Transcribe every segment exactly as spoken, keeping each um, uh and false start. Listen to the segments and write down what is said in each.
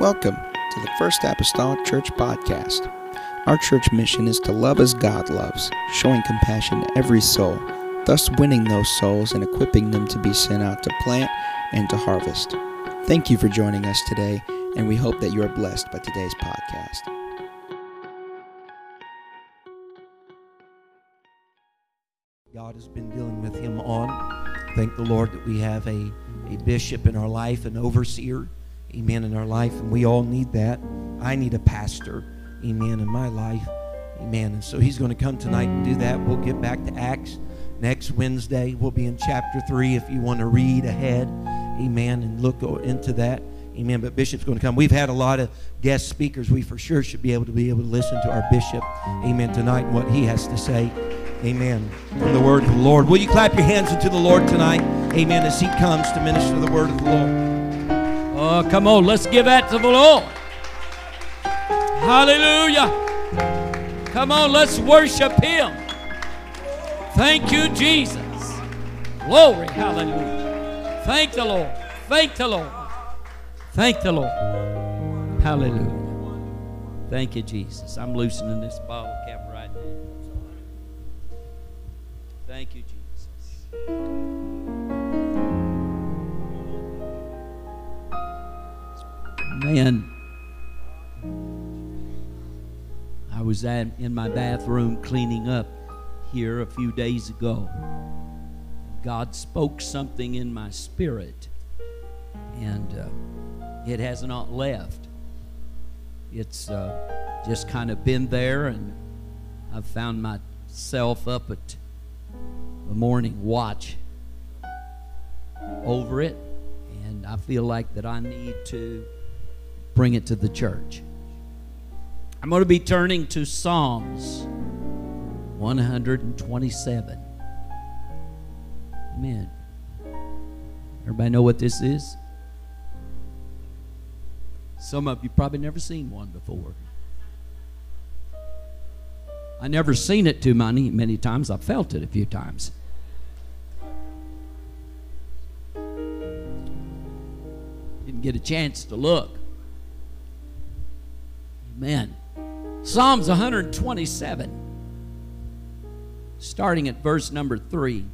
Welcome to the First Apostolic Church podcast. Our church mission is to love as God loves, showing compassion to every soul, thus winning those souls and equipping them to be sent out to plant and to harvest. Thank you for joining us today, and we hope that you are blessed by today's podcast. God has been dealing with him on. Thank the Lord that we have a, a bishop in our life, an overseer, amen, in our life, and we all need that. I need a pastor, amen, in my life, amen. And so he's going to come tonight and do that. We'll get back to Acts next Wednesday. We'll be in chapter three if you want to read ahead, amen, and look into that, amen. But Bishop's going to come. We've had a lot of guest speakers. We for sure should be able to be able to listen to our bishop, amen, tonight and what he has to say. Amen. From the word of the Lord. Will you clap your hands unto the Lord tonight? Amen. As he comes to minister the word of the Lord. Oh, come on. Let's give that to the Lord. Hallelujah. Come on. Let's worship him. Thank you, Jesus. Glory. Hallelujah. Thank the Lord. Thank the Lord. Thank the Lord. Hallelujah. Thank you, Jesus. I'm loosening this bottle cap right now. Thank you, Jesus. Man, I was at, in my bathroom cleaning up here a few days ago. God spoke something in my spirit, and uh, it has not left. It's uh, just kind of been there, and I've found myself up at a morning watch over it, and I feel like that I need to bring it to the church. I'm going to be turning to Psalms one twenty-seven. Amen. Everybody know what this is? Some of you probably never seen one before. I never seen it too many, many times. I've felt it a few times. Didn't get a chance to look. Amen. Psalms one twenty-seven, starting at verse number three,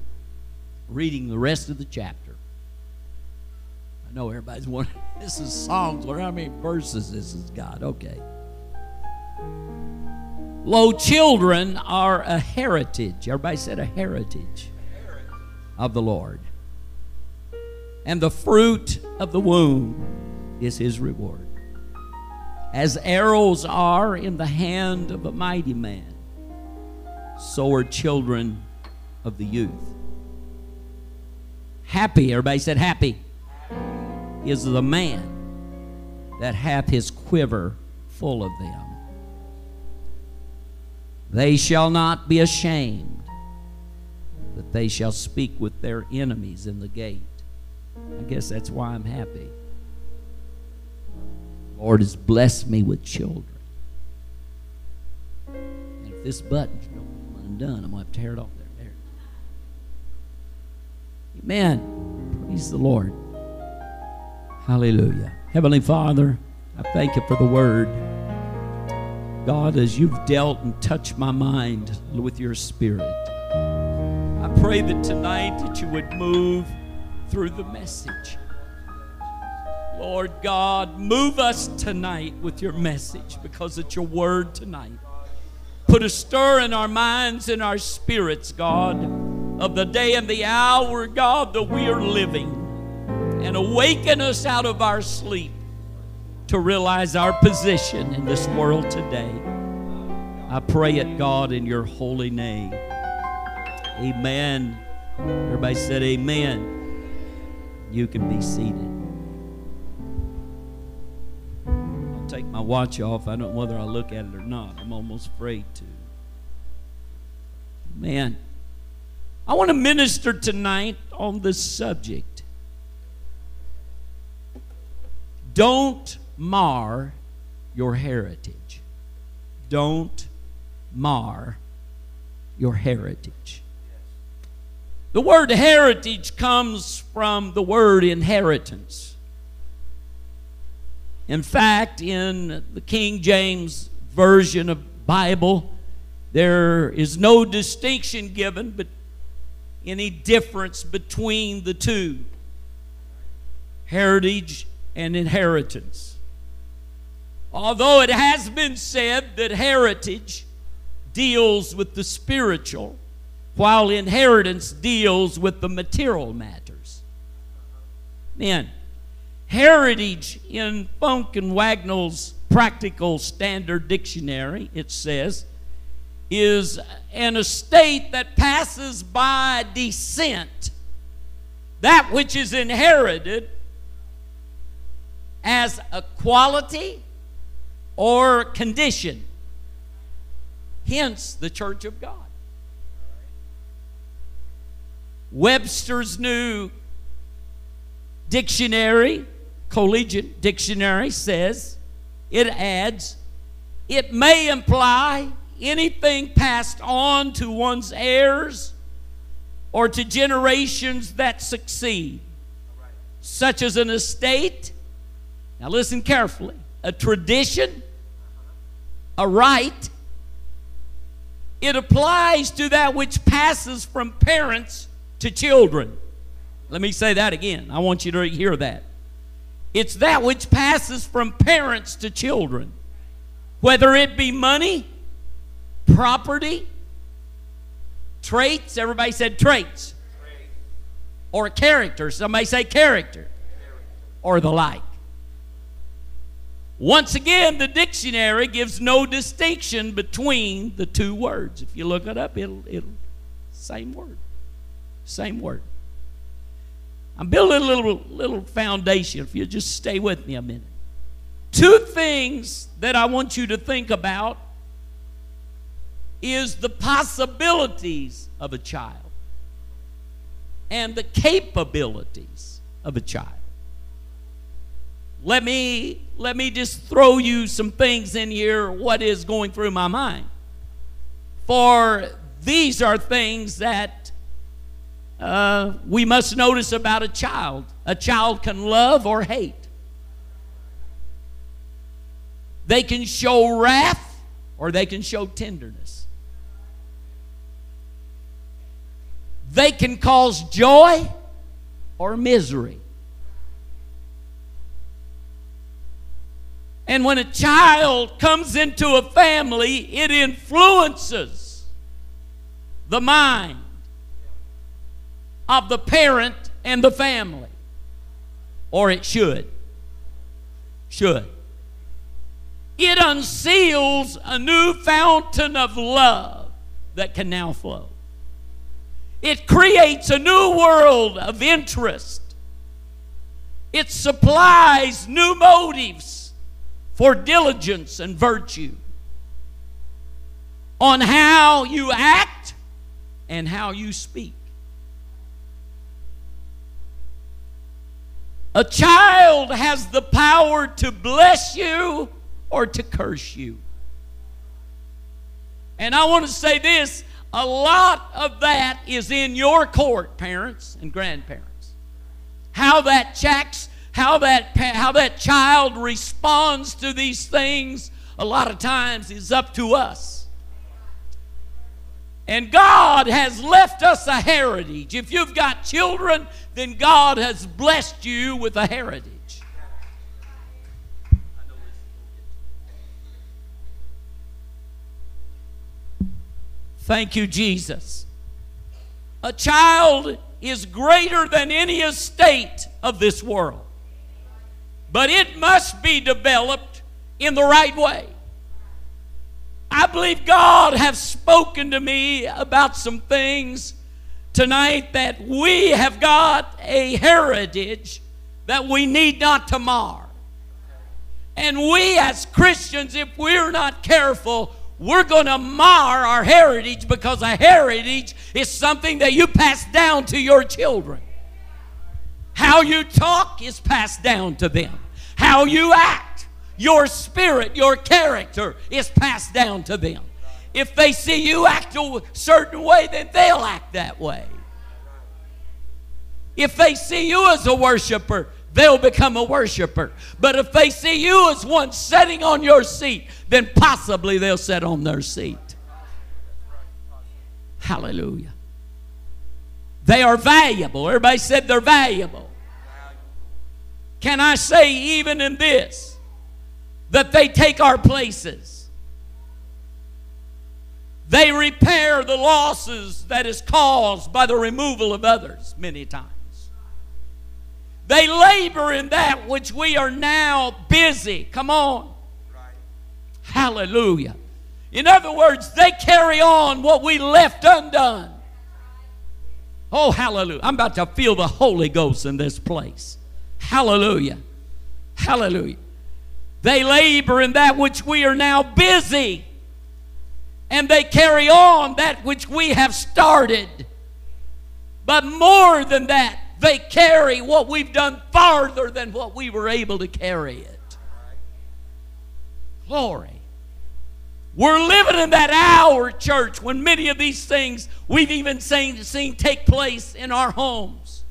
reading the rest of the chapter. I know everybody's wondering, this is Psalms, or how many verses this has got? Okay. Lo, children are a heritage. Everybody said a heritage, a heritage of the Lord. And the fruit of the womb is his reward. As arrows are in the hand of a mighty man, so are children of the youth. Happy, everybody said happy, happy is the man that hath his quiver full of them. They shall not be ashamed, but they shall speak with their enemies in the gate. I guess that's why I'm happy. The Lord has blessed me with children. And if this button's undone, I'm going to have to tear it off there. There. Amen. Praise the Lord. Hallelujah. Heavenly Father, I thank you for the word. God, as you've dealt and touched my mind with your spirit, I pray that tonight that you would move through the message. Lord God, move us tonight with your message, because it's your word tonight. Put a stir in our minds and our spirits, God, of the day and the hour, God, that we are living, and awaken us out of our sleep to realize our position in this world today. I pray it, God, in your holy name. Amen. Everybody said amen. You can be seated. I'll take my watch off. I don't know whether I look at it or not. I'm almost afraid to. Man, I want to minister tonight on this subject. Don't mar your heritage. Don't mar your heritage. The word heritage comes from the word inheritance. In fact, in the King James Version of Bible, there is no distinction given, but any difference between the two, heritage and inheritance. Although it has been said that heritage deals with the spiritual, while inheritance deals with the material matters. Then, heritage in Funk and Wagnall's Practical Standard Dictionary, it says, is an estate that passes by descent, that which is inherited as a quality or condition. Hence, the Church of God. Webster's new dictionary, Collegiate Dictionary, says, it adds, it may imply anything passed on to one's heirs or to generations that succeed, such as an estate, now listen carefully, a tradition, a right. It applies to that which passes from parents to children. Let me say that again. I want you to hear that. It's that which passes from parents to children, whether it be money, property, traits, everybody said traits, traits. Or character, somebody say character, character, or the like. Once again, the dictionary gives no distinction between the two words. If you look it up, it'll, it'll same word, same word. I'm building a little, little foundation, if you'll just stay with me a minute. Two things that I want you to think about is the possibilities of a child and the capabilities of a child. Let me, let me just throw you some things in here, what is going through my mind. For these are things that uh, we must notice about a child. A child can love or hate. They can show wrath or they can show tenderness. They can cause joy or misery. And when a child comes into a family, it influences the mind of the parent and the family. Or it should. Should. It unseals a new fountain of love that can now flow. It creates a new world of interest. It supplies new motives for diligence and virtue on how you act and how you speak. A child has the power to bless you or to curse you. And I want to say this, a lot of that is in your court, parents and grandparents. How that checks How that, how that child responds to these things a lot of times is up to us. And God has left us a heritage. If you've got children, then God has blessed you with a heritage. Thank you, Jesus. A child is greater than any estate of this world. But it must be developed in the right way. I believe God has spoken to me about some things tonight that we have got a heritage that we need not to mar. And we as Christians, if we're not careful, we're going to mar our heritage, because a heritage is something that you pass down to your children. How you talk is passed down to them. How you act, your spirit, your character is passed down to them. If they see you act a certain way, then they'll act that way. If they see you as a worshiper, they'll become a worshiper. But if they see you as one sitting on your seat, then possibly they'll sit on their seat. Hallelujah. They are valuable. Everybody said they're valuable. Can I say, even in this, that they take our places. They repair the losses that is caused by the removal of others many times. They labor in that which we are now busy. Come on. Right. Hallelujah. In other words, they carry on what we left undone. Oh, hallelujah. I'm about to feel the Holy Ghost in this place. Hallelujah. Hallelujah. They labor in that which we are now busy. And they carry on that which we have started. But more than that, they carry what we've done farther than what we were able to carry it. Glory. We're living in that hour, church, when many of these things we've even seen, seen take place in our homes.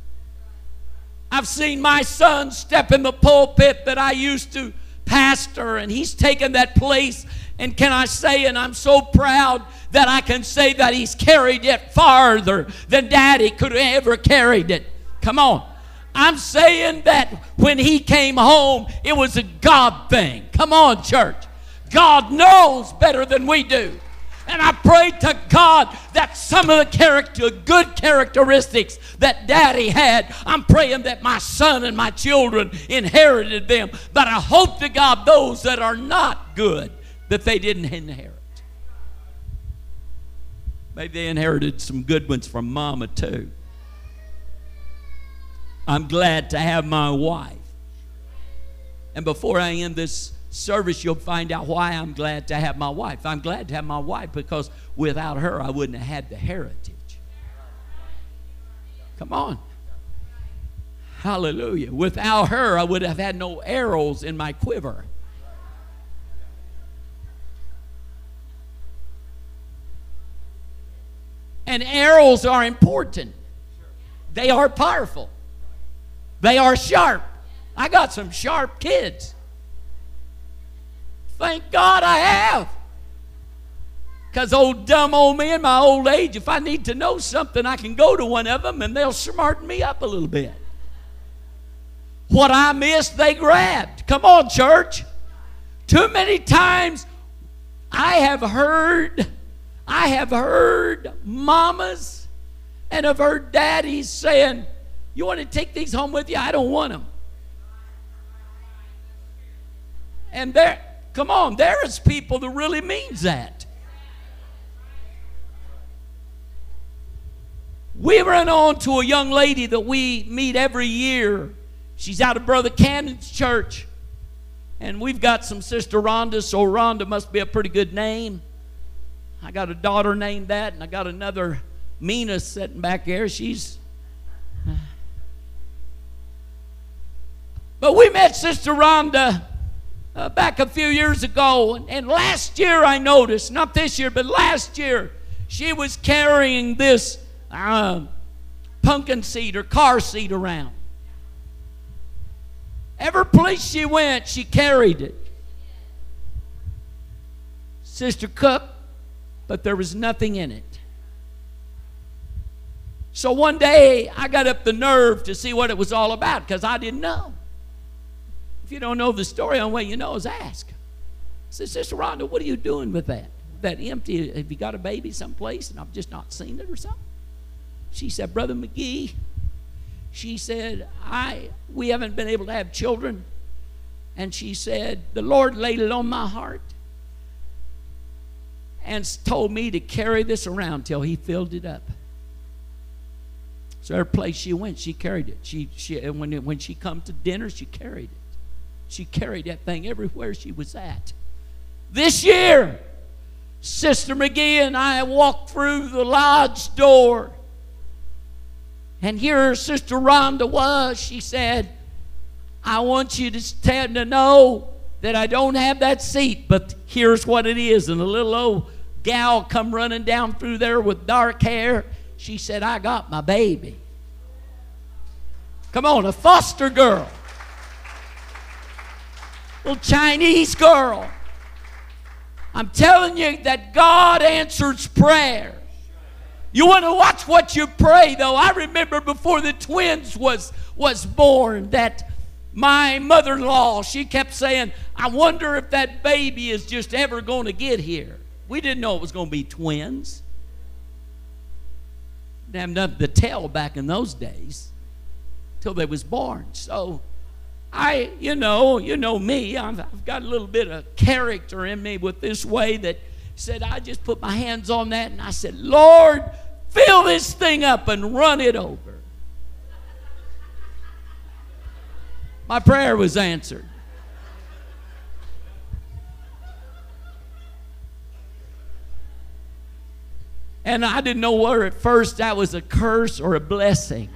I've seen my son step in the pulpit that I used to pastor, and he's taken that place. And can I say, and I'm so proud that I can say that he's carried it farther than Daddy could have ever carried it. Come on. I'm saying that when he came home, it was a God thing. Come on, church. God knows better than we do. And I pray to God that some of the character, good characteristics that Daddy had, I'm praying that my son and my children inherited them. But I hope to God those that are not good, that they didn't inherit. Maybe they inherited some good ones from Mama too. I'm glad to have my wife. And before I end this service, you'll find out why I'm glad to have my wife. I'm glad to have my wife because without her, I wouldn't have had the heritage. Come on. Hallelujah. Without her, I would have had no arrows in my quiver. And arrows are important. They are powerful. They are sharp. I got some sharp kids. Thank God I have. Because old dumb old me in my old age, if I need to know something, I can go to one of them and they'll smarten me up a little bit. What I missed, they grabbed. Come on, church. Too many times I have heard... I have heard mamas and have heard daddies saying, you want to take these home with you? I don't want them. And there, come on, there is people that really means that. We ran on to a young lady that we meet every year. She's out of Brother Cannon's church. And we've got some Sister Rhonda, so Rhonda must be a pretty good name. I got a daughter named that, and I got another Mina sitting back there. She's... But we met Sister Rhonda uh, back a few years ago, and, and last year I noticed, not this year, but last year, she was carrying this uh, pumpkin seed or car seed around. Every place she went, she carried it. Sister Cook, but there was nothing in it. So one day, I got up the nerve to see what it was all about because I didn't know. If you don't know the story, the only way you know is ask. I said, Sister Rhonda, what are you doing with that? That empty, have you got a baby someplace and I've just not seen it or something? She said, Brother McGee, she said, I, we haven't been able to have children. And she said, the Lord laid it on my heart and told me to carry this around till he filled it up. So every place she went, she carried it. She, she, and when, when she come to dinner, she carried it. She carried that thing everywhere she was at. This year, Sister McGee and I walked through the lodge door. And here Sister Rhonda was. She said, I want you to stand to know that I don't have that seat, but here's what it is. And a little old gal come running down through there with dark hair. She said, I got my baby. Come on, a foster girl. little Chinese girl. I'm telling you that God answers prayer. You want to watch what you pray, though. I remember before the twins was, was born that my mother-in-law, she kept saying, I wonder if that baby is just ever going to get here. We didn't know it was going to be twins. Didn't have nothing to tell back in those days till they was born. So I, you know, you know me, I've, I've got a little bit of character in me with this way that said, I just put my hands on that and I said, Lord, fill this thing up and run it over. My prayer was answered. And I didn't know whether at first that was a curse or a blessing.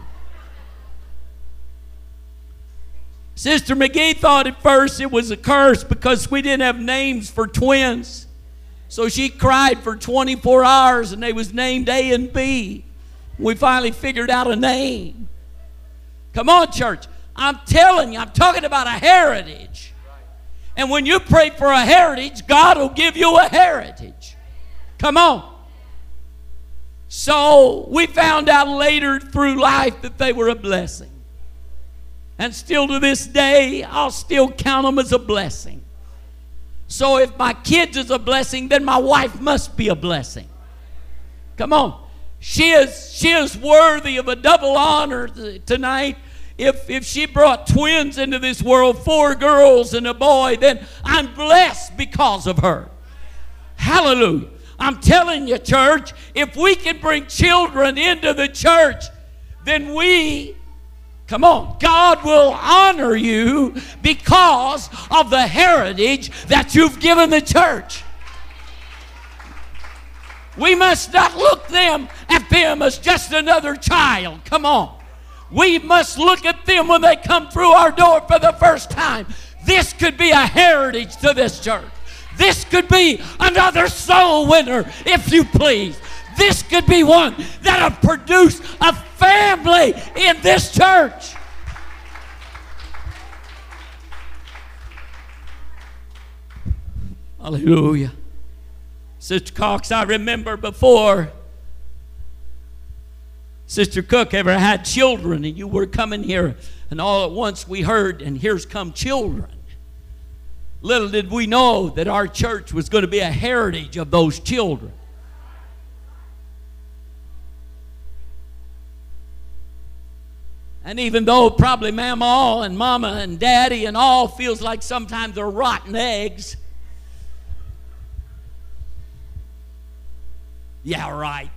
Sister McGee thought at first it was a curse because we didn't have names for twins. So she cried for twenty-four hours and they was named A and B. We finally figured out a name. Come on, church. I'm telling you, I'm talking about a heritage. And when you pray for a heritage, God will give you a heritage. Come on. So we found out later through life that they were a blessing. And still to this day, I'll still count them as a blessing. So if my kids is a blessing, then my wife must be a blessing. Come on. She is, she is worthy of a double honor tonight. If, if she brought twins into this world, four girls and a boy, then I'm blessed because of her. Hallelujah. I'm telling you, church, if we can bring children into the church, then we, come on, God will honor you because of the heritage that you've given the church. We must not look them at them as just another child. Come on. We must look at them when they come through our door for the first time. This could be a heritage to this church. This could be another soul winner, if you please. This could be one that'll produce a family in this church. Hallelujah. Sister Cox, I remember before Sister Cook ever had children, and you were coming here, and all at once we heard, and here's come children. Little did we know that our church was going to be a heritage of those children. And even though probably Mama and Mama and Daddy and all feels like sometimes they're rotten eggs. Yeah, right.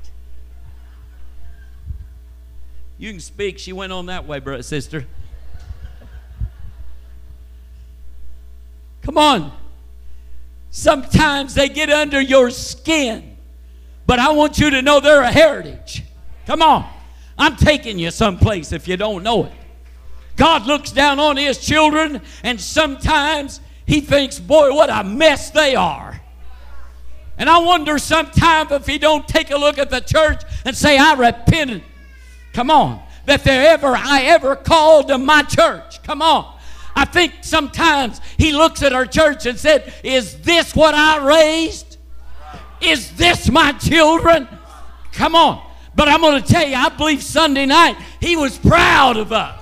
You can speak. She went on that way, brother, sister. Come on. Sometimes they get under your skin. But I want you to know they're a heritage. Come on. I'm taking you someplace if you don't know it. God looks down on his children, and sometimes he thinks, boy, what a mess they are. And I wonder sometimes if he don't take a look at the church and say, I repent. Come on, that they ever, I ever called to my church. Come on. I think sometimes he looks at our church and said, is this what I raised? Is this my children? Come on. But I'm going to tell you, I believe Sunday night he was proud of us.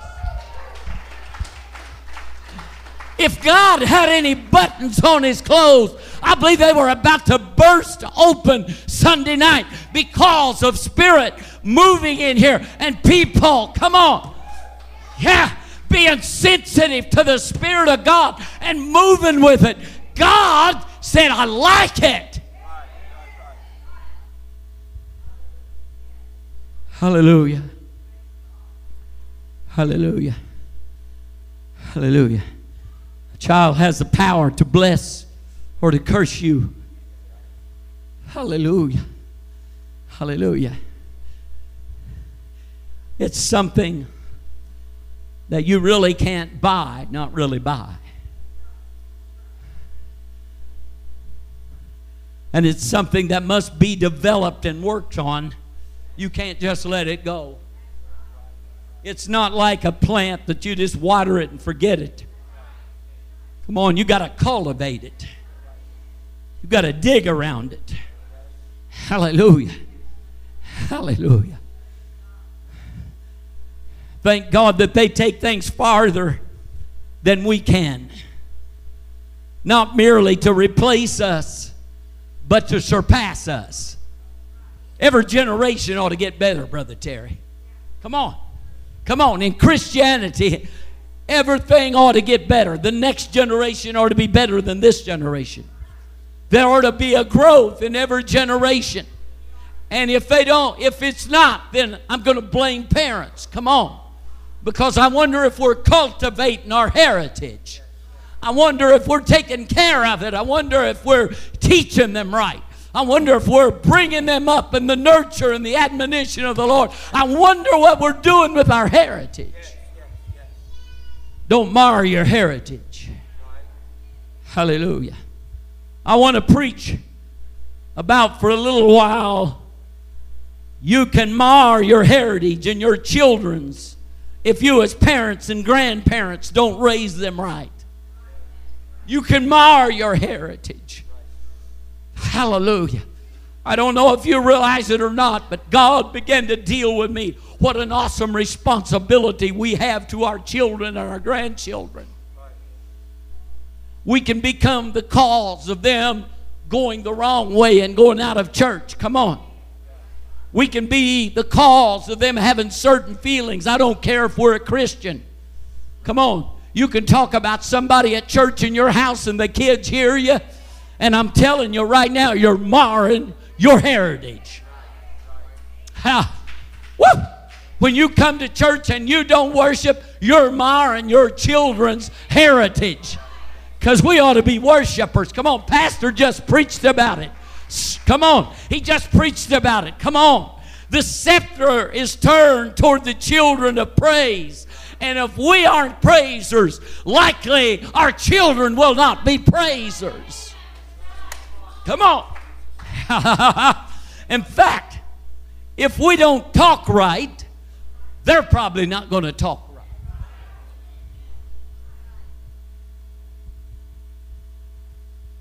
If God had any buttons on his clothes, I believe they were about to burst open Sunday night because of Spirit moving in here and people, come on, yeah, being sensitive to the Spirit of God and moving with it. God said, I like it. Hallelujah. Hallelujah. Hallelujah. A child has the power to bless or to curse you. Hallelujah. Hallelujah. It's something that you really can't buy, not really buy. And it's something that must be developed and worked on. You can't just let it go. It's not like a plant that you just water it and forget it. Come on, you got to cultivate it. You got to dig around it. Hallelujah. Hallelujah. Thank God that they take things farther than we can. Not merely to replace us, but to surpass us. Every generation ought to get better, Brother Terry. Come on. Come on. In Christianity, everything ought to get better. The next generation ought to be better than this generation. There ought to be a growth in every generation. And if they don't, if it's not, then I'm going to blame parents. Come on. Because I wonder if we're cultivating our heritage. I wonder if we're taking care of it. I wonder if we're teaching them right. I wonder if we're bringing them up in the nurture and the admonition of the Lord. I wonder what we're doing with our heritage. Yes, yes, yes. Don't mar your heritage. Right. Hallelujah. I want to preach about for a little while, you can mar your heritage and your children's if you as parents and grandparents don't raise them right. You can mar your heritage. Hallelujah. I don't know if you realize it or not, but God began to deal with me. What an awesome responsibility we have to our children and our grandchildren. We can become the cause of them going the wrong way and going out of church. Come on. We can be the cause of them having certain feelings. I don't care if we're a Christian. Come on. You can talk about somebody at church in your house and the kids hear you. And I'm telling you right now, you're marring your heritage. How? Woo! When you come to church and you don't worship, you're marring your children's heritage. Because we ought to be worshipers. Come on, Pastor just preached about it. Come on, he just preached about it. Come on. The scepter is turned toward the children of praise. And if we aren't praisers, likely our children will not be praisers. Come on. In fact, if we don't talk right, they're probably not going to talk right.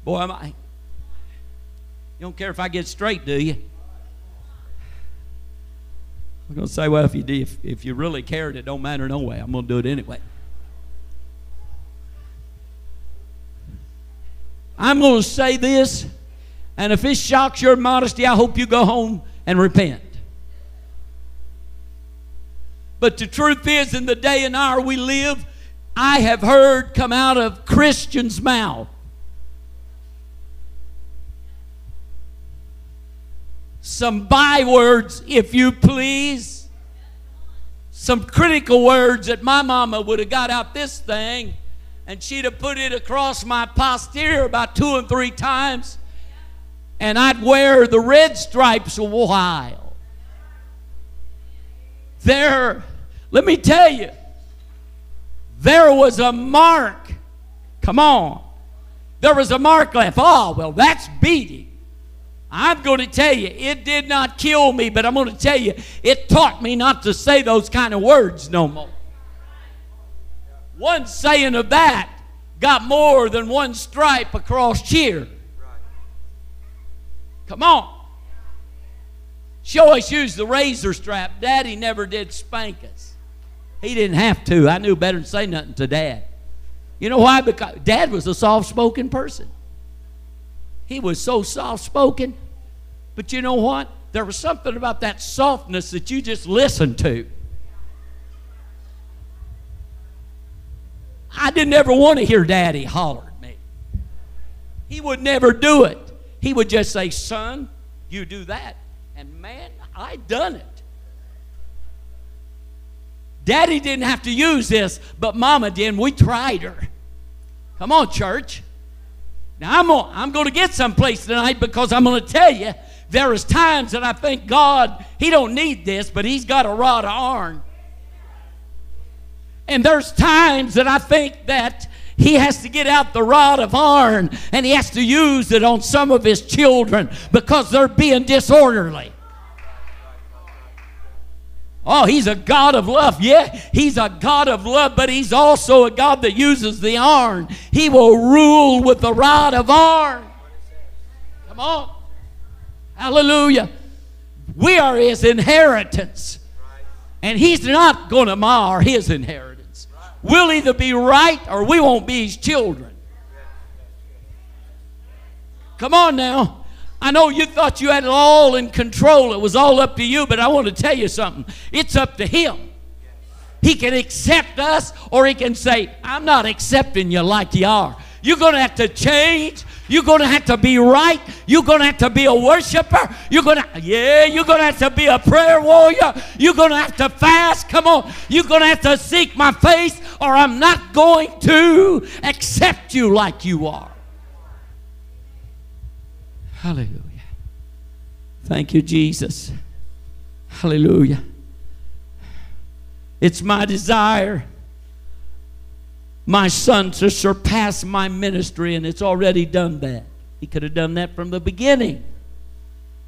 Boy, am I. You don't care if I get straight, do you? I'm going to say, well, if you, did, if, if you really cared, it don't matter no way. I'm going to do it anyway. I'm going to say this, and if it shocks your modesty, I hope you go home and repent. But the truth is, in the day and hour we live, I have heard come out of Christians' mouth, some bywords, if you please. Some critical words that my mama would have got out this thing and she'd have put it across my posterior about two and three times and I'd wear the red stripes a while. There, let me tell you, there was a mark. Come on. There was a mark left. Oh, well, that's beating. I'm going to tell you, it did not kill me, but I'm going to tell you, it taught me not to say those kind of words no more. One saying of that got more than one stripe across here. Come on. She always used the razor strap. Daddy never did spank us. He didn't have to. I knew better than say nothing to Dad. You know why? Because Dad was a soft-spoken person. He was so soft-spoken. But you know what? There was something about that softness that you just listened to. I didn't ever want to hear Daddy holler at me. He would never do it. He would just say, son, you do that. And man, I done it. Daddy didn't have to use this, but Mama did. We tried her. Come on, church. Now, I'm, I'm going to get someplace tonight because I'm going to tell you there is times that I think, God, he don't need this, but he's got a rod of iron. And there's times that I think that he has to get out the rod of iron and he has to use it on some of his children because they're being disorderly. Oh, he's a God of love. Yeah, he's a God of love, but he's also a God that uses the iron. He will rule with the rod of iron. Come on. Hallelujah. We are his inheritance. And he's not going to mar his inheritance. We'll either be right or we won't be his children. Come on now. I know you thought you had it all in control. It was all up to you, but I want to tell you something. It's up to him. He can accept us, or he can say, I'm not accepting you like you are. You're going to have to change. You're going to have to be right. You're going to have to be a worshiper. You're going to, yeah, you're going to have to be a prayer warrior. You're going to have to fast. Come on. You're going to have to seek my face, or I'm not going to accept you like you are. Hallelujah. Thank you, Jesus. Hallelujah. It's my desire, my son, to surpass my ministry, and it's already done that. He could have done that from the beginning.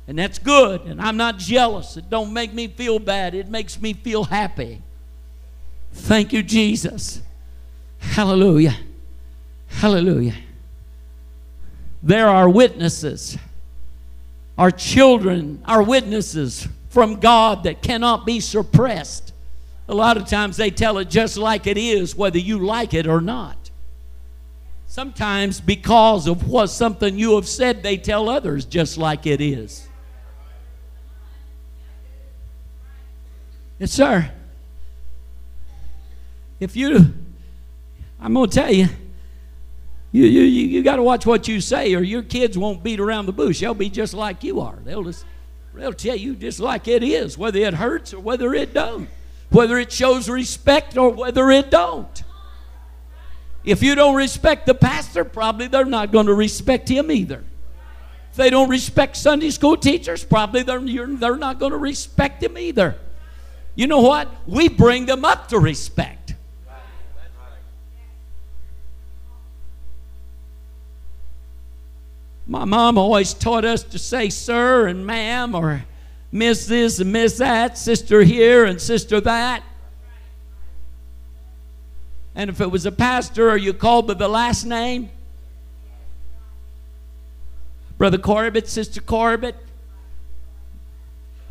And that's good, and I'm not jealous. It don't make me feel bad. It makes me feel happy. Thank you, Jesus. Hallelujah. Hallelujah. There are witnesses, our children, our witnesses from God that cannot be suppressed. A lot of times they tell it just like it is, whether you like it or not. Sometimes because of what something you have said, they tell others just like it is. Yes, sir. If you, I'm going to tell you, You, you, you, you got to watch what you say, or your kids won't beat around the bush. They'll be just like you are. They'll just, they'll tell you just like it is, whether it hurts or whether it don't, whether it shows respect or whether it don't. If you don't respect the pastor, probably they're not going to respect him either. If they don't respect Sunday school teachers, probably they're, you're, they're not going to respect him either. You know what? We bring them up to respect. My mom always taught us to say sir and ma'am, or miss this and miss that, sister here and sister that. And if it was a pastor, are you called by the last name? Brother Corbett, Sister Corbett.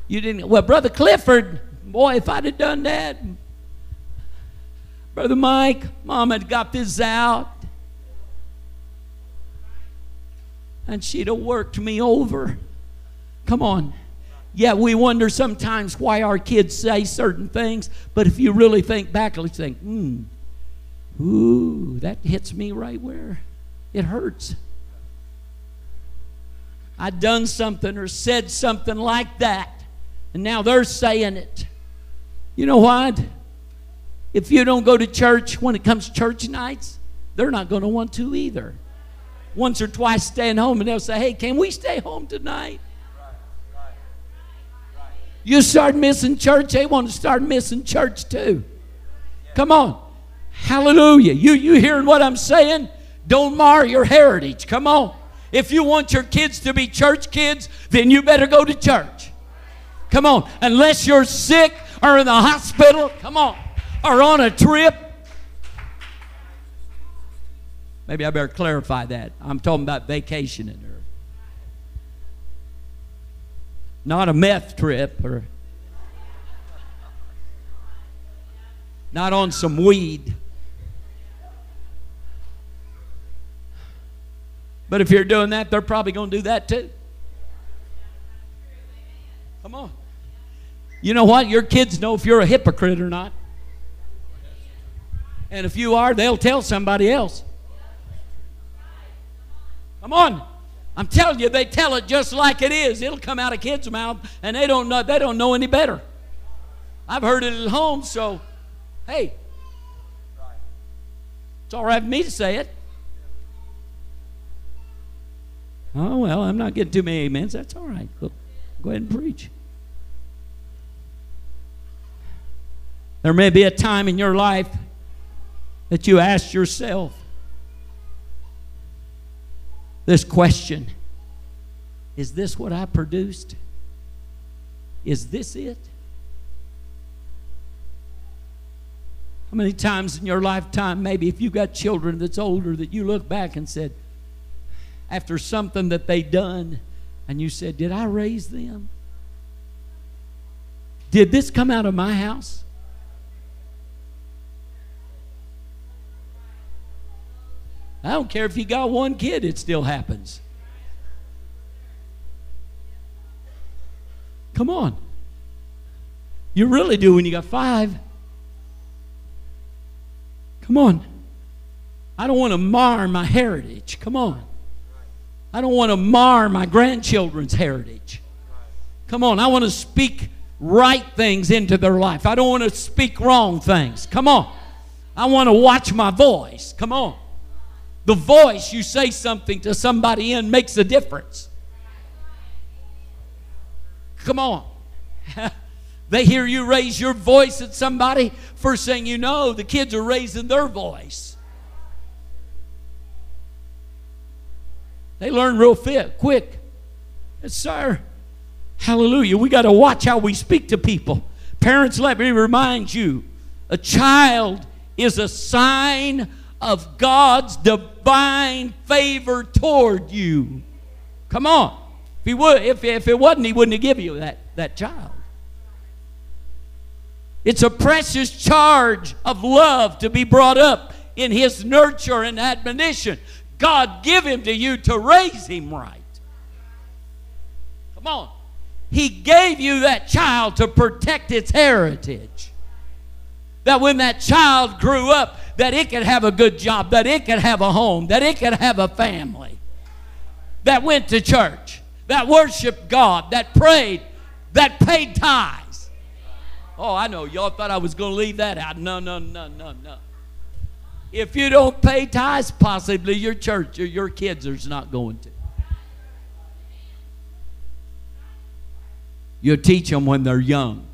You didn't, well, Brother Clifford, boy, if I'd have done that. Brother Mike, Mom had got this out. And she'd have worked me over. Come on. Yeah, we wonder sometimes why our kids say certain things, but if you really think back, you think, hmm, ooh, that hits me right where it hurts. I done something or said something like that, and now they're saying it. You know what? If you don't go to church, when it comes to church nights, they're not going to want to either. Once or twice staying home, and they'll say, hey, can we stay home tonight? Right, right, right. You start missing church, they want to start missing church too. Yeah. Come on. Hallelujah. You, you hearing what I'm saying? Don't mar your heritage. Come on. If you want your kids to be church kids, then you better go to church. Come on. Unless you're sick or in the hospital, come on, or on a trip. Maybe I better clarify that. I'm talking about vacationing, or not a meth trip, or not on some weed. But if you're doing that, they're probably going to do that too. Come on. You know what? Your kids know if you're a hypocrite or not. And if you are, they'll tell somebody else. Come on. I'm telling you, they tell it just like it is. It'll come out of kids' mouth, and they don't know, they don't know any better. I've heard it at home, so, hey, it's all right for me to say it. Oh, well, I'm not getting too many amens. That's all right. Go ahead and preach. There may be a time in your life that you ask yourself this question: is this what I produced? Is this it? How many times in your lifetime, maybe if you've got children that's older, that you look back and said, after something that they done, and you said, did I raise them? Did this come out of my house? I don't care if you got one kid, it still happens. Come on. You really do when you got five. Come on. I don't want to mar my heritage. Come on. I don't want to mar my grandchildren's heritage. Come on. I want to speak right things into their life. I don't want to speak wrong things. Come on. I want to watch my voice. Come on. The voice you say something to somebody in makes a difference. Come on. They hear you raise your voice at somebody. First thing you know, the kids are raising their voice. They learn real fit, quick. Yes, sir. Hallelujah. We got to watch how we speak to people. Parents, let me remind you, a child is a sign of God's divine favor toward you. Come on. If he would, if, if it wasn't, he wouldn't have given you that, that child. It's a precious charge of love to be brought up in his nurture and admonition. God give him to you to raise him right. Come on. He gave you that child to protect its heritage. That when that child grew up, that it could have a good job, that it could have a home, that it could have a family, that went to church, that worshiped God, that prayed, that paid tithes. Oh, I know. Y'all thought I was going to leave that out. No, no, no, no, no. If you don't pay tithes, possibly your church or your kids are not going to. You teach them when they're young.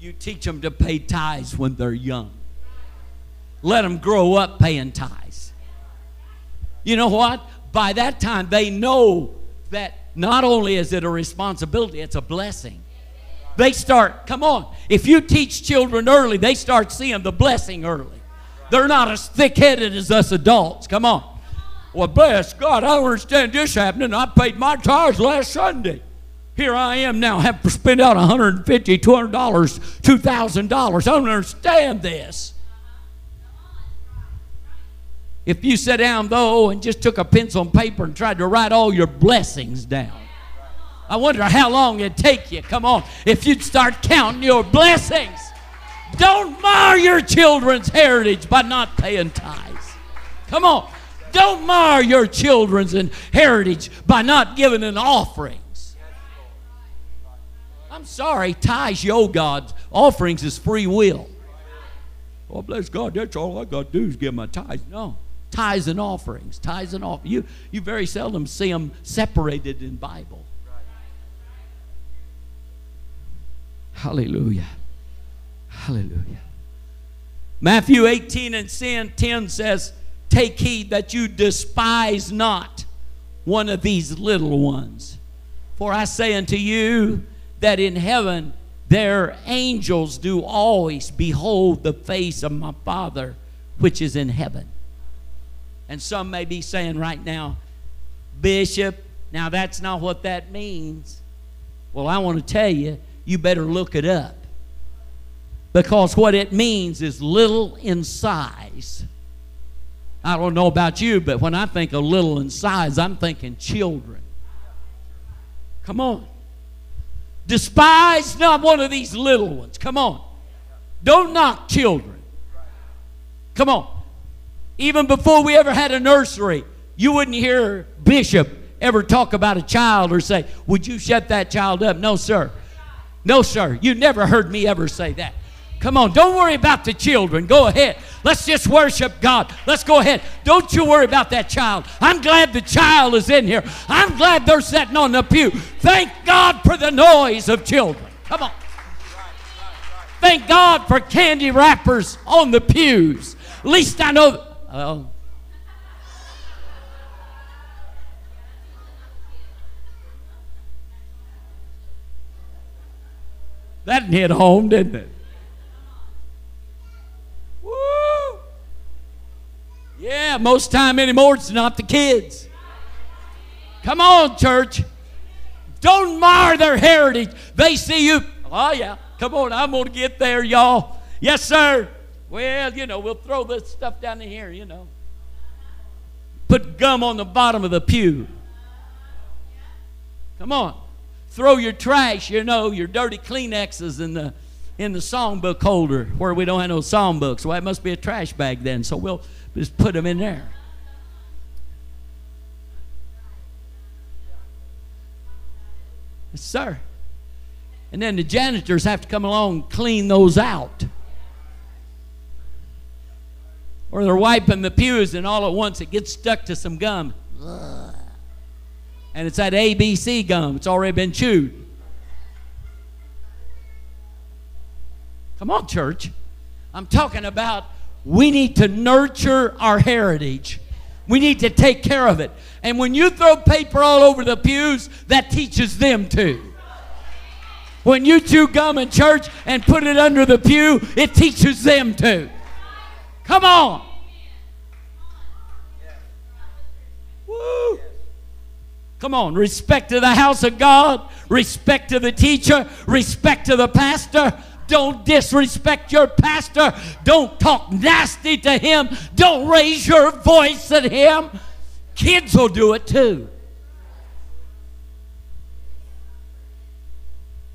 You teach them to pay tithes when they're young. Let them grow up paying tithes. You know what? By that time, they know that not only is it a responsibility, it's a blessing. They start, come on. If you teach children early, they start seeing the blessing early. They're not as thick-headed as us adults. Come on. Well, bless God, I don't understand this happening. I paid my tithes last Sunday. Here I am now, have to spend out one hundred fifty dollars, two hundred dollars, two thousand dollars. I don't understand this. If you sat down, though, and just took a pencil and paper and tried to write all your blessings down, I wonder how long it'd take you. Come on. If you'd start counting your blessings. Don't mar your children's heritage by not paying tithes. Come on. Don't mar your children's heritage by not giving an offerings. I'm sorry. Tithes, you owe God. Offerings is free will. Well, bless God. That's all I got to do is give my tithes. No. Tithes and offerings. Tithes and offerings. You, you very seldom see them separated in the Bible. Hallelujah. Hallelujah. Matthew eighteen and ten says, take heed that you despise not one of these little ones. For I say unto you that in heaven their angels do always behold the face of my Father which is in heaven. And some may be saying right now, Bishop, now that's not what that means. Well, I want to tell you, you better look it up, because what it means is little in size. I don't know about you, but when I think of little in size, I'm thinking children. Come on. Despise not one of these little ones. Come on. Don't knock children. Come on. Even before we ever had a nursery, you wouldn't hear Bishop ever talk about a child or say, would you shut that child up? No, sir. No, sir. You never heard me ever say that. Come on. Don't worry about the children. Go ahead. Let's just worship God. Let's go ahead. Don't you worry about that child. I'm glad the child is in here. I'm glad they're sitting on the pew. Thank God for the noise of children. Come on. Thank God for candy wrappers on the pews. At least I know. Oh. That hit home, didn't it? out most time anymore, it's not the kids. Come on, church. Don't mar their heritage. They see you. Oh, yeah. Come on. I'm going to get there, y'all. Yes, sir. Well, you know, we'll throw this stuff down in here, you know. Put gum on the bottom of the pew. Come on. Throw your trash, you know, your dirty Kleenexes in the in the songbook holder where we don't have no songbooks. Well, it must be a trash bag then, so we'll just put them in there. Yes, sir. And then the janitors have to come along and clean those out. Or they're wiping the pews and all at once it gets stuck to some gum. Ugh. And it's that A B C gum. It's already been chewed. Come on, church. I'm talking about we need to nurture our heritage. We need to take care of it. And when you throw paper all over the pews, that teaches them too. When you chew gum in church and put it under the pew, it teaches them too. Come on. Woo. Come on. Respect to the house of God. Respect to the teacher. Respect to the pastor. Don't disrespect your pastor. Don't talk nasty to him. Don't raise your voice at him. Kids will do it too.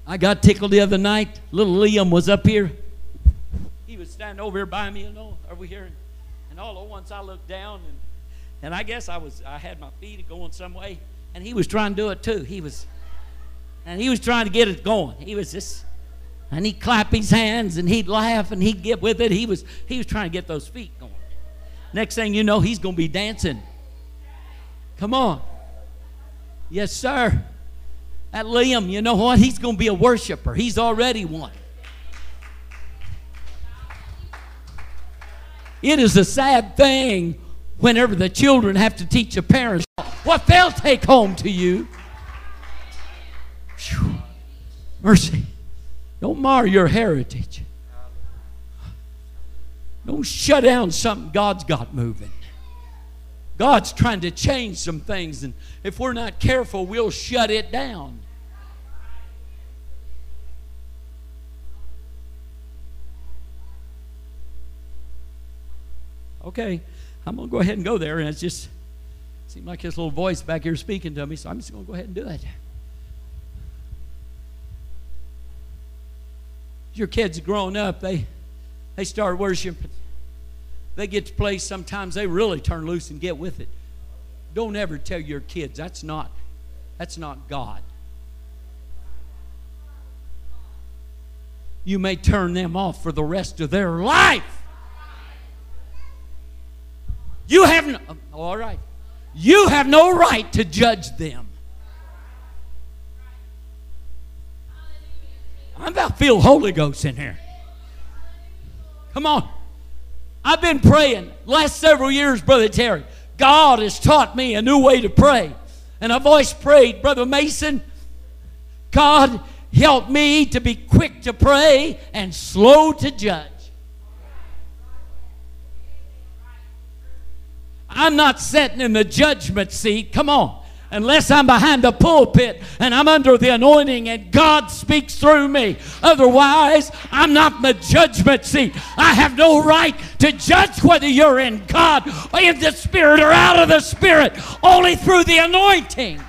I got tickled the other night. Little Liam was up here. He was standing over here by me, you know, over here. And all at once I looked down, and, and I guess I was I had my feet going some way, and he was trying to do it too. He was, and he was trying to get it going. He was just. And he'd clap his hands, and he'd laugh, and he'd get with it. He was, he was trying to get those feet going. Next thing you know, he's going to be dancing. Come on. Yes, sir. That Liam, you know what? He's going to be a worshiper. He's already one. It is a sad thing whenever the children have to teach the parents what they'll take home to you. Whew. Mercy. Don't mar your heritage. Don't shut down something God's got moving. God's trying to change some things, and if we're not careful, we'll shut it down. Okay, I'm going to go ahead and go there, and it's just, it seemed like his little voice back here speaking to me, so I'm just going to go ahead and do it. Your kids growing up, they they start worshiping. They get to place sometimes they really turn loose and get with it. Don't ever tell your kids that's not that's not God. You may turn them off for the rest of their life. You have no, all right. You have no right to judge them. I'm about to feel Holy Ghost in here. Come on. I've been praying last several years, Brother Terry. God has taught me a new way to pray. And I've always prayed, Brother Mason, God, help me to be quick to pray and slow to judge. I'm not sitting in the judgment seat. Come on. Unless I'm behind the pulpit and I'm under the anointing and God speaks through me. Otherwise, I'm not in the judgment seat. I have no right to judge whether you're in God, or in the Spirit, or out of the Spirit. Only through the anointing.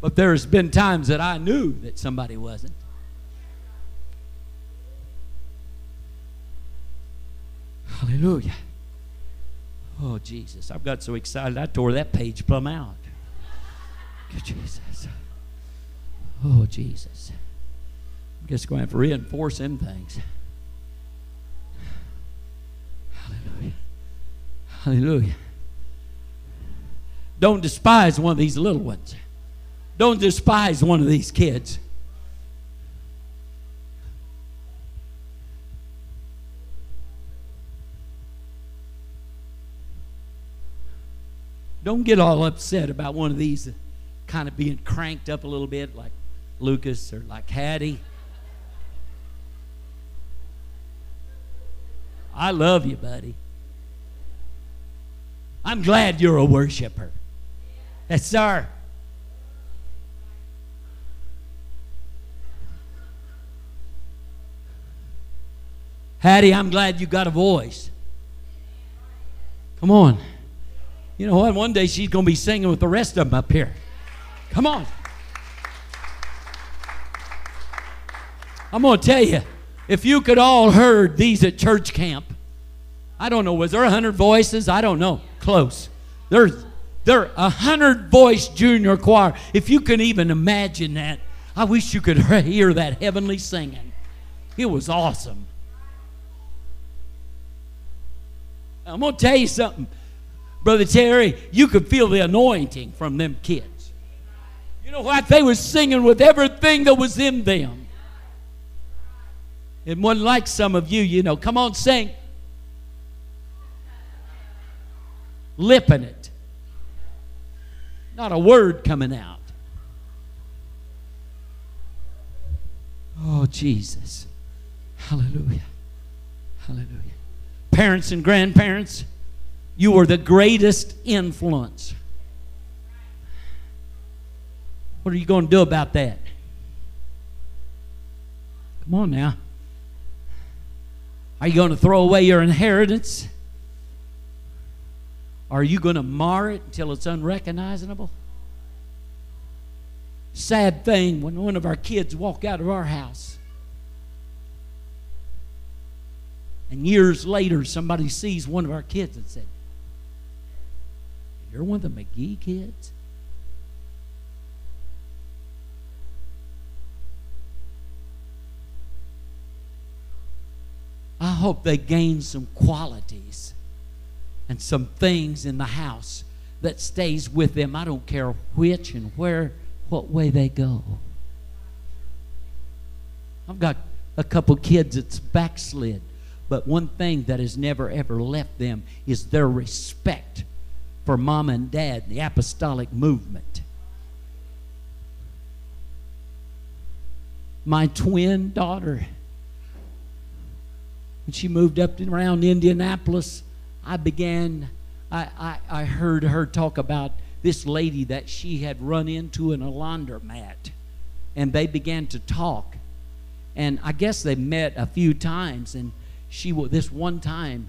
But there's been times that I knew that somebody wasn't. Hallelujah. Oh, Jesus. I've got so excited I tore that page plumb out. Good Jesus. Oh, Jesus. I'm just going to have to reinforce them things. Hallelujah. Hallelujah. Don't despise one of these little ones. Don't despise one of these kids. Don't get all upset about one of these kind of being cranked up a little bit like Lucas or like Hattie. I love you, buddy. I'm glad you're a worshiper. Yes, sir. Hattie, I'm glad you got a voice. Come on. You know what? One day she's going to be singing with the rest of them up here. Come on. I'm going to tell you, if you could all heard these at church camp, I don't know, was there a hundred voices? I don't know. Close. There's there a hundred voice junior choir. If you can even imagine that, I wish you could hear that heavenly singing. It was awesome. I'm going to tell you something, Brother Terry, you could feel the anointing from them kids. You know what? They were singing with everything that was in them. It wasn't like some of you, you know, come on, sing. Lipping it. Not a word coming out. Oh, Jesus. Hallelujah. Hallelujah. Parents and grandparents, you are the greatest influence. What are you going to do about that? Come on now. Are you going to throw away your inheritance? Are you going to mar it until it's unrecognizable? Sad thing when one of our kids walk out of our house. And years later, somebody sees one of our kids and said, "You're one of the McGee kids?" I hope they gain some qualities and some things in the house that stays with them. I don't care which and where, what way they go. I've got a couple kids that's backslid. But one thing that has never, ever left them is their respect for mom and dad, the apostolic movement. My twin daughter, when she moved up and around Indianapolis, I began, I, I, I heard her talk about this lady that she had run into in a laundromat. And they began to talk. And I guess they met a few times, and She this one time,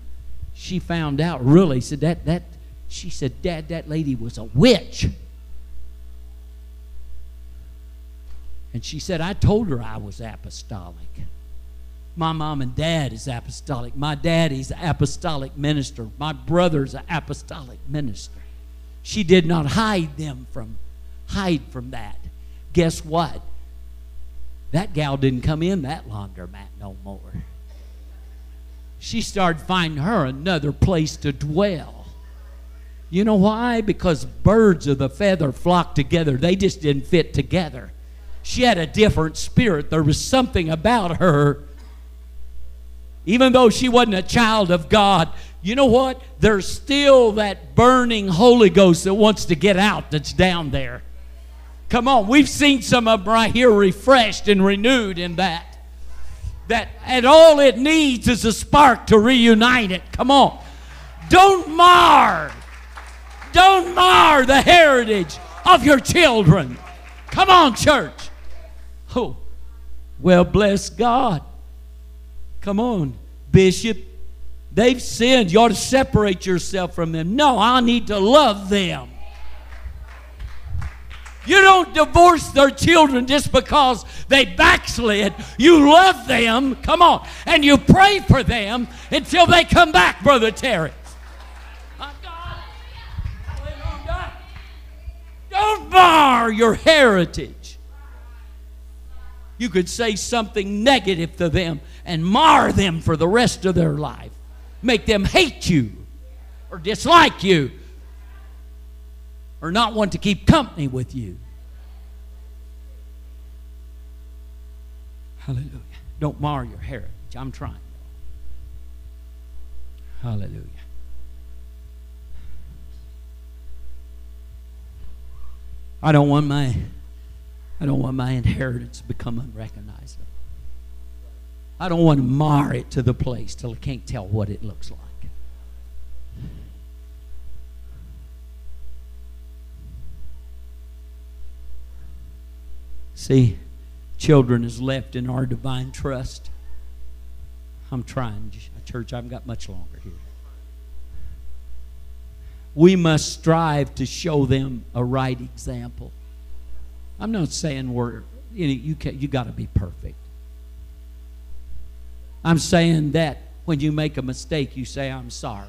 she found out really. Said that that she said, "Dad, that lady was a witch." And she said, "I told her I was apostolic. My mom and dad is apostolic. My daddy's an apostolic minister. My brother's an apostolic minister." She did not hide them from hide from that. Guess what? That gal didn't come in that laundromat no more. She started finding her another place to dwell. You know why? Because birds of the feather flock together. They just didn't fit together. She had a different spirit. There was something about her. Even though she wasn't a child of God, you know what? There's still that burning Holy Ghost that wants to get out that's down there. Come on, we've seen some of them right here refreshed and renewed in that. That and all it needs is a spark to reunite it. Come on. Don't mar. Don't mar the heritage of your children. Come on, church. Oh, well, bless God. Come on, Bishop. They've sinned. You ought to separate yourself from them. No, I need to love them. You don't divorce their children just because they backslid. You love them, come on, and you pray for them until they come back, Brother Terry. My God. Hallelujah. Don't mar your heritage. You could say something negative to them and mar them for the rest of their life. Make them hate you or dislike you. Or not want to keep company with you. Hallelujah. Don't mar your heritage. I'm trying. Hallelujah. I don't want my I don't want my inheritance to become unrecognizable. I don't want to mar it to the place till I can't tell what it looks like. See, children is left in our divine trust. I'm trying, church, I haven't got much longer here. We must strive to show them a right example. I'm not saying we're, you know, you, you got to be perfect. I'm saying that when you make a mistake, you say, I'm sorry.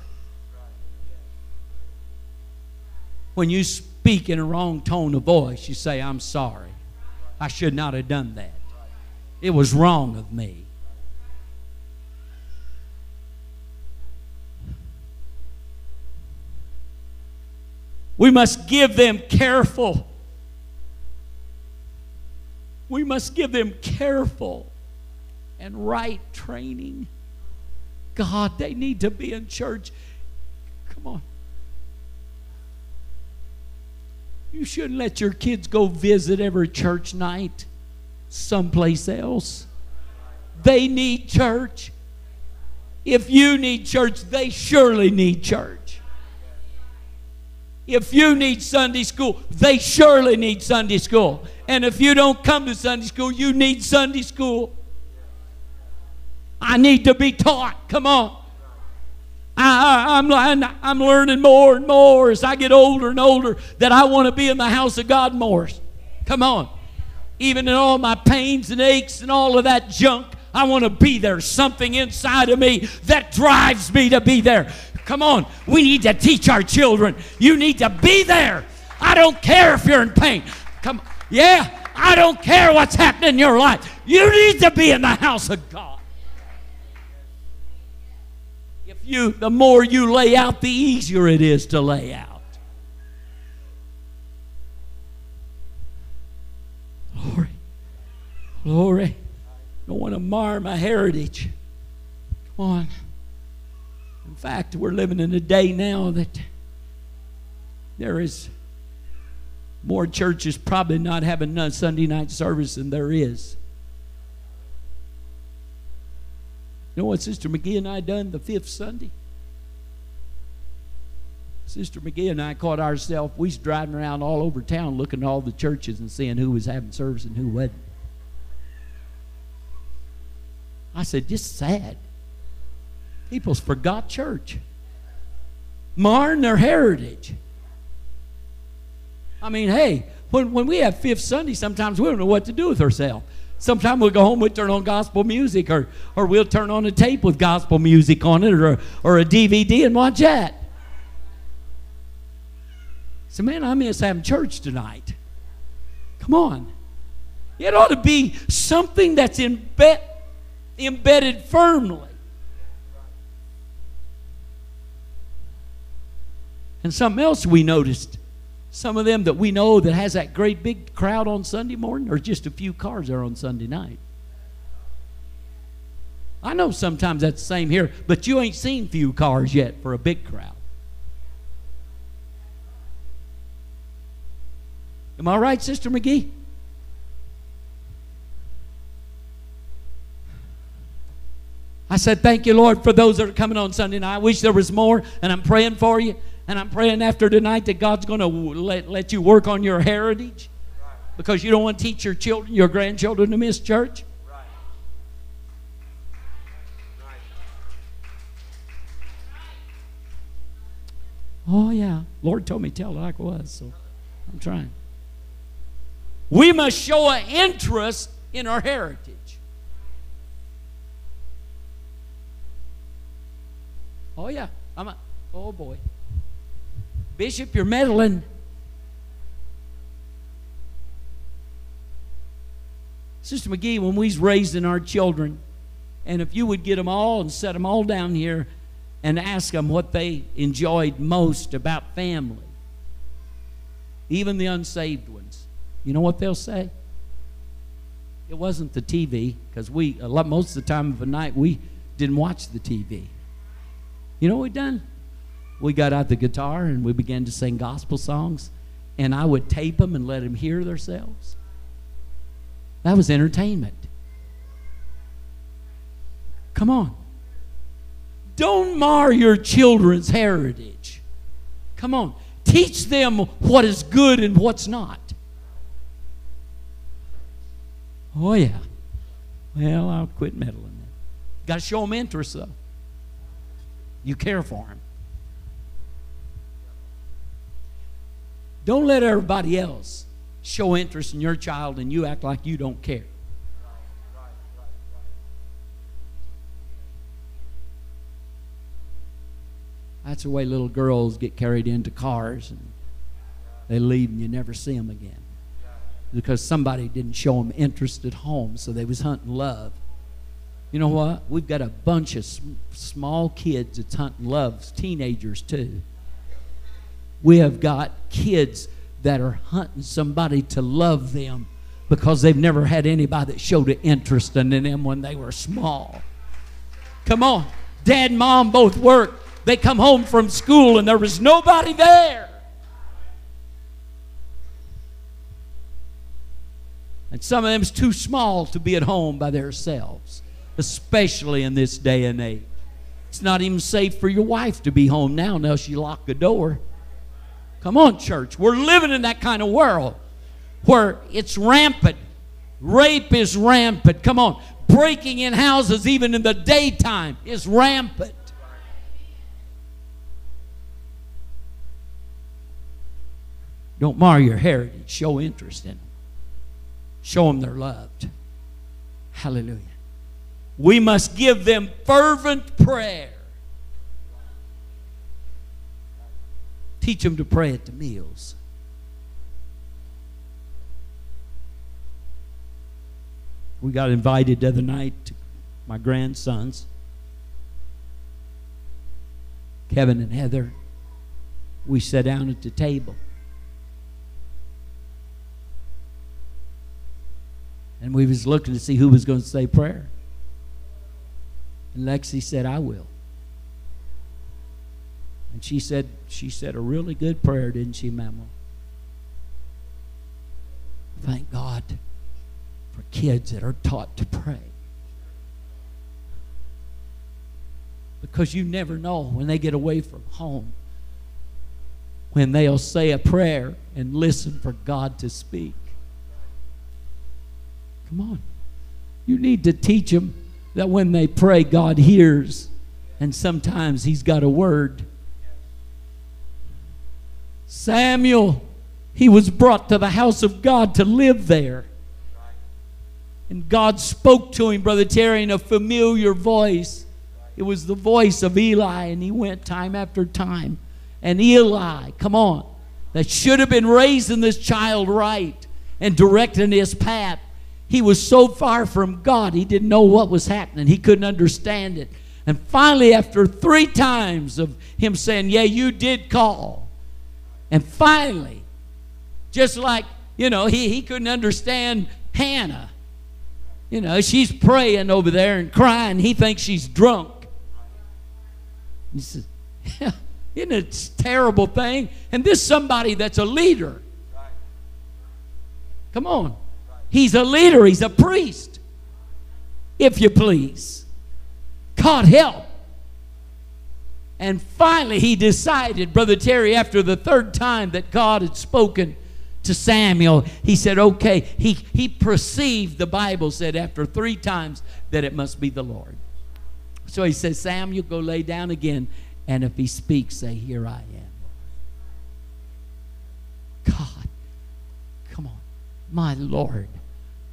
When you speak in a wrong tone of voice, you say, I'm sorry. I should not have done that. It was wrong of me. We must give them careful. We must give them careful and right training. God, they need to be in church. Come on. You shouldn't let your kids go visit every church night someplace else. They need church. If you need church, they surely need church. If you need Sunday school, they surely need Sunday school. And if you don't come to Sunday school, you need Sunday school. I need to be taught. Come on. I, I'm, I'm learning more and more as I get older and older that I want to be in the house of God more. Come on. Even in all my pains and aches and all of that junk, I want to be there. Something inside of me that drives me to be there. Come on. We need to teach our children. You need to be there. I don't care if you're in pain. Come on. Yeah. I don't care what's happening in your life. You need to be in the house of God. You, the more you lay out, the easier it is to lay out. Glory. Glory. Don't want to mar my heritage. Come on. In fact, we're living in a day now that there is more churches probably not having a Sunday night service than there is. You know what Sister McGee and I done the fifth Sunday? Sister McGee and I caught ourselves, we was driving around all over town looking at all the churches and seeing who was having service and who wasn't. I said, just sad. People's forgot church. Marring their heritage. I mean, hey, when, when we have fifth Sunday, sometimes we don't know what to do with ourselves. Sometimes we'll go home, we'll turn on gospel music, or, or we'll turn on a tape with gospel music on it, or, or a D V D and watch that. So, man, I miss having church tonight. Come on. It ought to be something that's embed, embedded firmly. And something else we noticed. Some of them that we know that has that great big crowd on Sunday morning or just a few cars there on Sunday night. I know sometimes that's the same here, but you ain't seen few cars yet for a big crowd. Am I right, Sister McGee? I said, thank you, Lord, for those that are coming on Sunday night. I wish there was more, and I'm praying for you. And I'm praying after tonight that God's going to let, let you work on your heritage, right, because you don't want to teach your children, your grandchildren to miss church. Right. Right. Oh, yeah. Lord told me to tell it like it was, so I'm trying. We must show an interest in our heritage. Oh, yeah. I'm a, oh, boy. Bishop, you're meddling. Sister McGee, when we was raising our children, and if you would get them all and set them all down here and ask them what they enjoyed most about family, even the unsaved ones, you know what they'll say? It wasn't the T V, because we, a lot, most of the time of the night, we didn't watch the T V. You know what we done? We got out the guitar and we began to sing gospel songs, and I would tape them and let them hear themselves. That was entertainment. Come on. Don't mar your children's heritage. Come on. Teach them what is good and what's not. Oh, yeah. Well, I'll quit meddling then. Got to show them interest, though. You care for them. Don't let everybody else show interest in your child and you act like you don't care. That's the way little girls get carried into cars and they leave and you never see them again. Because somebody didn't show them interest at home, so they was hunting love. You know what? We've got a bunch of sm small kids that's hunting love, teenagers too. We have got kids that are hunting somebody to love them because they've never had anybody that showed an interest in them when they were small. Come on. Dad and Mom both worked. They come home from school and there was nobody there. And some of them's too small to be at home by themselves, especially in this day and age. It's not even safe for your wife to be home now unless you lock the door. Come on, church. We're living in that kind of world where it's rampant. Rape is rampant. Come on. Breaking in houses even in the daytime is rampant. Don't mar your heritage. Show interest in them. Show them they're loved. Hallelujah. We must give them fervent prayer. Teach them to pray at the meals. We got invited the other night to my grandsons, Kevin and Heather. We sat down at the table. And we was looking to see who was going to say prayer. And Lexi said, I will. And she said, she said a really good prayer, didn't she, Mama? Thank God for kids that are taught to pray. Because you never know when they get away from home, when they'll say a prayer and listen for God to speak. Come on. You need to teach them that when they pray, God hears. And sometimes He's got a word. Samuel, he was brought to the house of God to live there. And God spoke to him, Brother Terry, in a familiar voice. It was the voice of Eli, and he went time after time. And Eli, come on, that should have been raising this child right and directing his path. He was so far from God, he didn't know what was happening. He couldn't understand it. And finally, after three times of him saying, yeah, you did call. And finally, just like, you know, he, he couldn't understand Hannah. You know, she's praying over there and crying. He thinks she's drunk. He says, yeah, isn't it a terrible thing? And this is somebody that's a leader. Come on. He's a leader. He's a priest, if you please. God help. And finally he decided, Brother Terry, after the third time that God had spoken to Samuel, he said, okay, he, he perceived, the Bible said, after three times that it must be the Lord. So he says, Samuel, go lay down again, and if he speaks, say, here I am. God, come on. My Lord.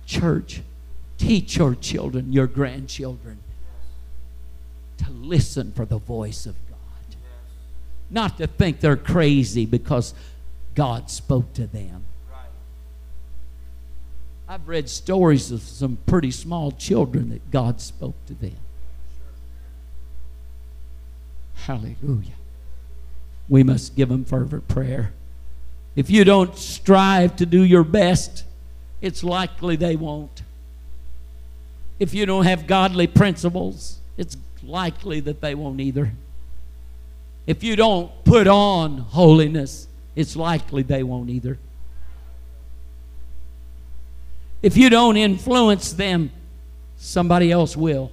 Church, teach your children, your grandchildren, to listen for the voice of God. Not to think they're crazy because God spoke to them. I've read stories of some pretty small children that God spoke to them. Hallelujah. We must give them fervent prayer. If you don't strive to do your best, it's likely they won't. If you don't have godly principles, it's likely that they won't either. If you don't put on holiness, it's likely they won't either. If you don't influence them, somebody else will.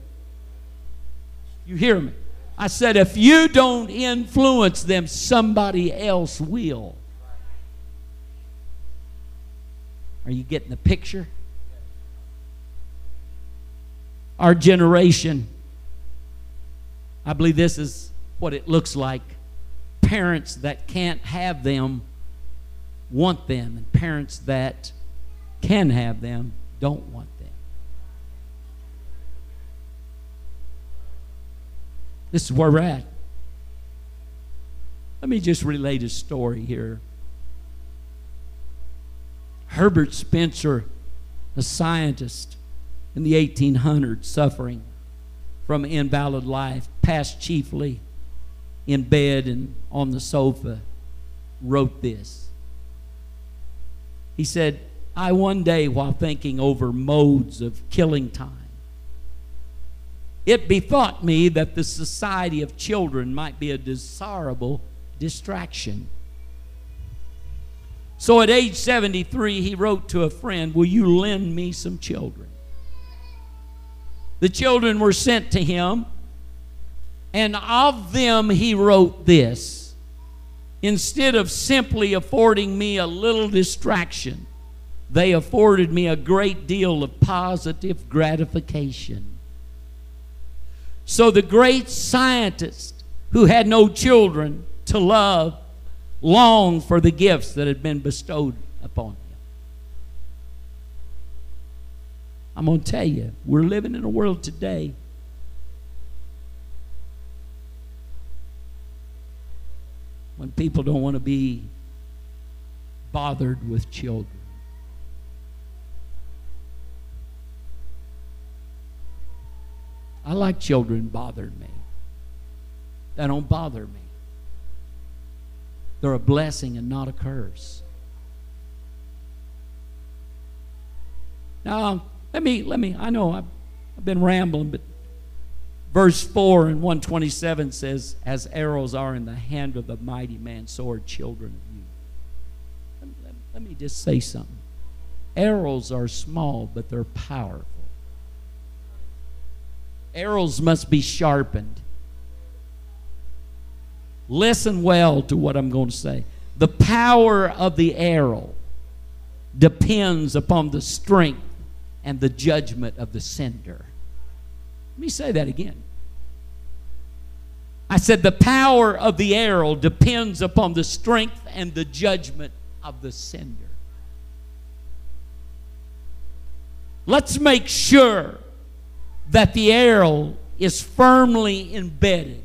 You hear me? I said, if you don't influence them, somebody else will. Are you getting the picture? Our generation, I believe this is what it looks like. Parents that can't have them want them, and parents that can have them don't want them. This is where we're at. Let me just relate a story here. Herbert Spencer, a scientist in the eighteen hundreds, suffering from invalid life, passed chiefly in bed and on the sofa, wrote this. He said, I one day, while thinking over modes of killing time, it bethought me that the society of children might be a desirable distraction. So at age seventy-three, he wrote to a friend, will you lend me some children? The children were sent to him, and of them he wrote this. Instead of simply affording me a little distraction, they afforded me a great deal of positive gratification. So the great scientist who had no children to love longed for the gifts that had been bestowed upon him. I'm going to tell you, we're living in a world today when people don't want to be bothered with children. I like children bothering me. They don't bother me. They're a blessing and not a curse. Now, let me, let me, I know I've, I've been rambling, but verse four in one twenty-seven says, as arrows are in the hand of the mighty man, so are children of you. Let me, let me, let me just say something. Arrows are small, but they're powerful. Arrows must be sharpened. Listen well to what I'm going to say. The power of the arrow depends upon the strength and the judgment of the sender. Let me say that again. I said the power of the arrow depends upon the strength and the judgment of the sender. Let's make sure that the arrow is firmly embedded,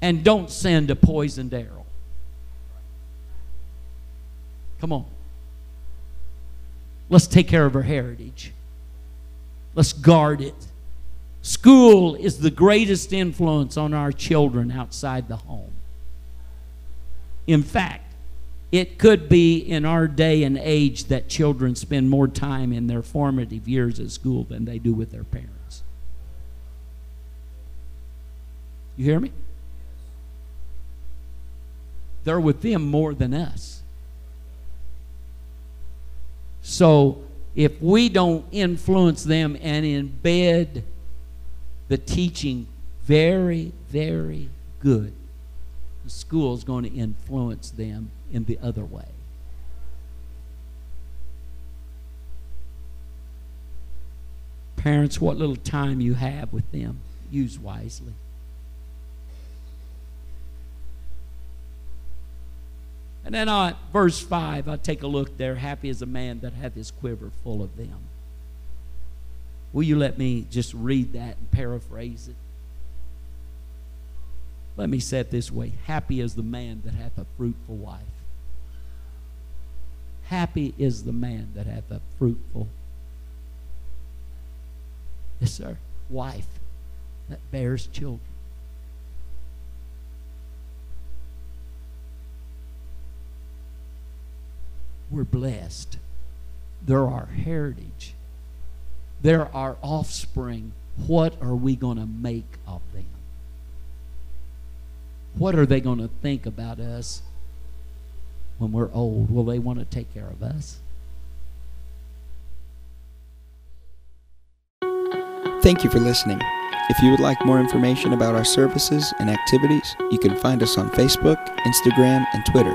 and don't send a poisoned arrow. Come on. Let's take care of our heritage. Let's guard it. School is the greatest influence on our children outside the home. In fact, it could be in our day and age that children spend more time in their formative years at school than they do with their parents. You hear me? They're with them more than us. So if we don't influence them and embed the teaching very, very good, the school is going to influence them in the other way. Parents, what little time you have with them, use wisely. And then I, verse five, I take a look there. Happy is a man that hath his quiver full of them. Will you let me just read that and paraphrase it? Let me say it this way. Happy is the man that hath a fruitful wife. Happy is the man that hath a fruitful, yes sir, wife that bears children. We're blessed. They're our heritage. They're our offspring. What are we going to make of them? What are they going to think about us when we're old? Will they want to take care of us? Thank you for listening. If you would like more information about our services and activities, you can find us on Facebook, Instagram, and Twitter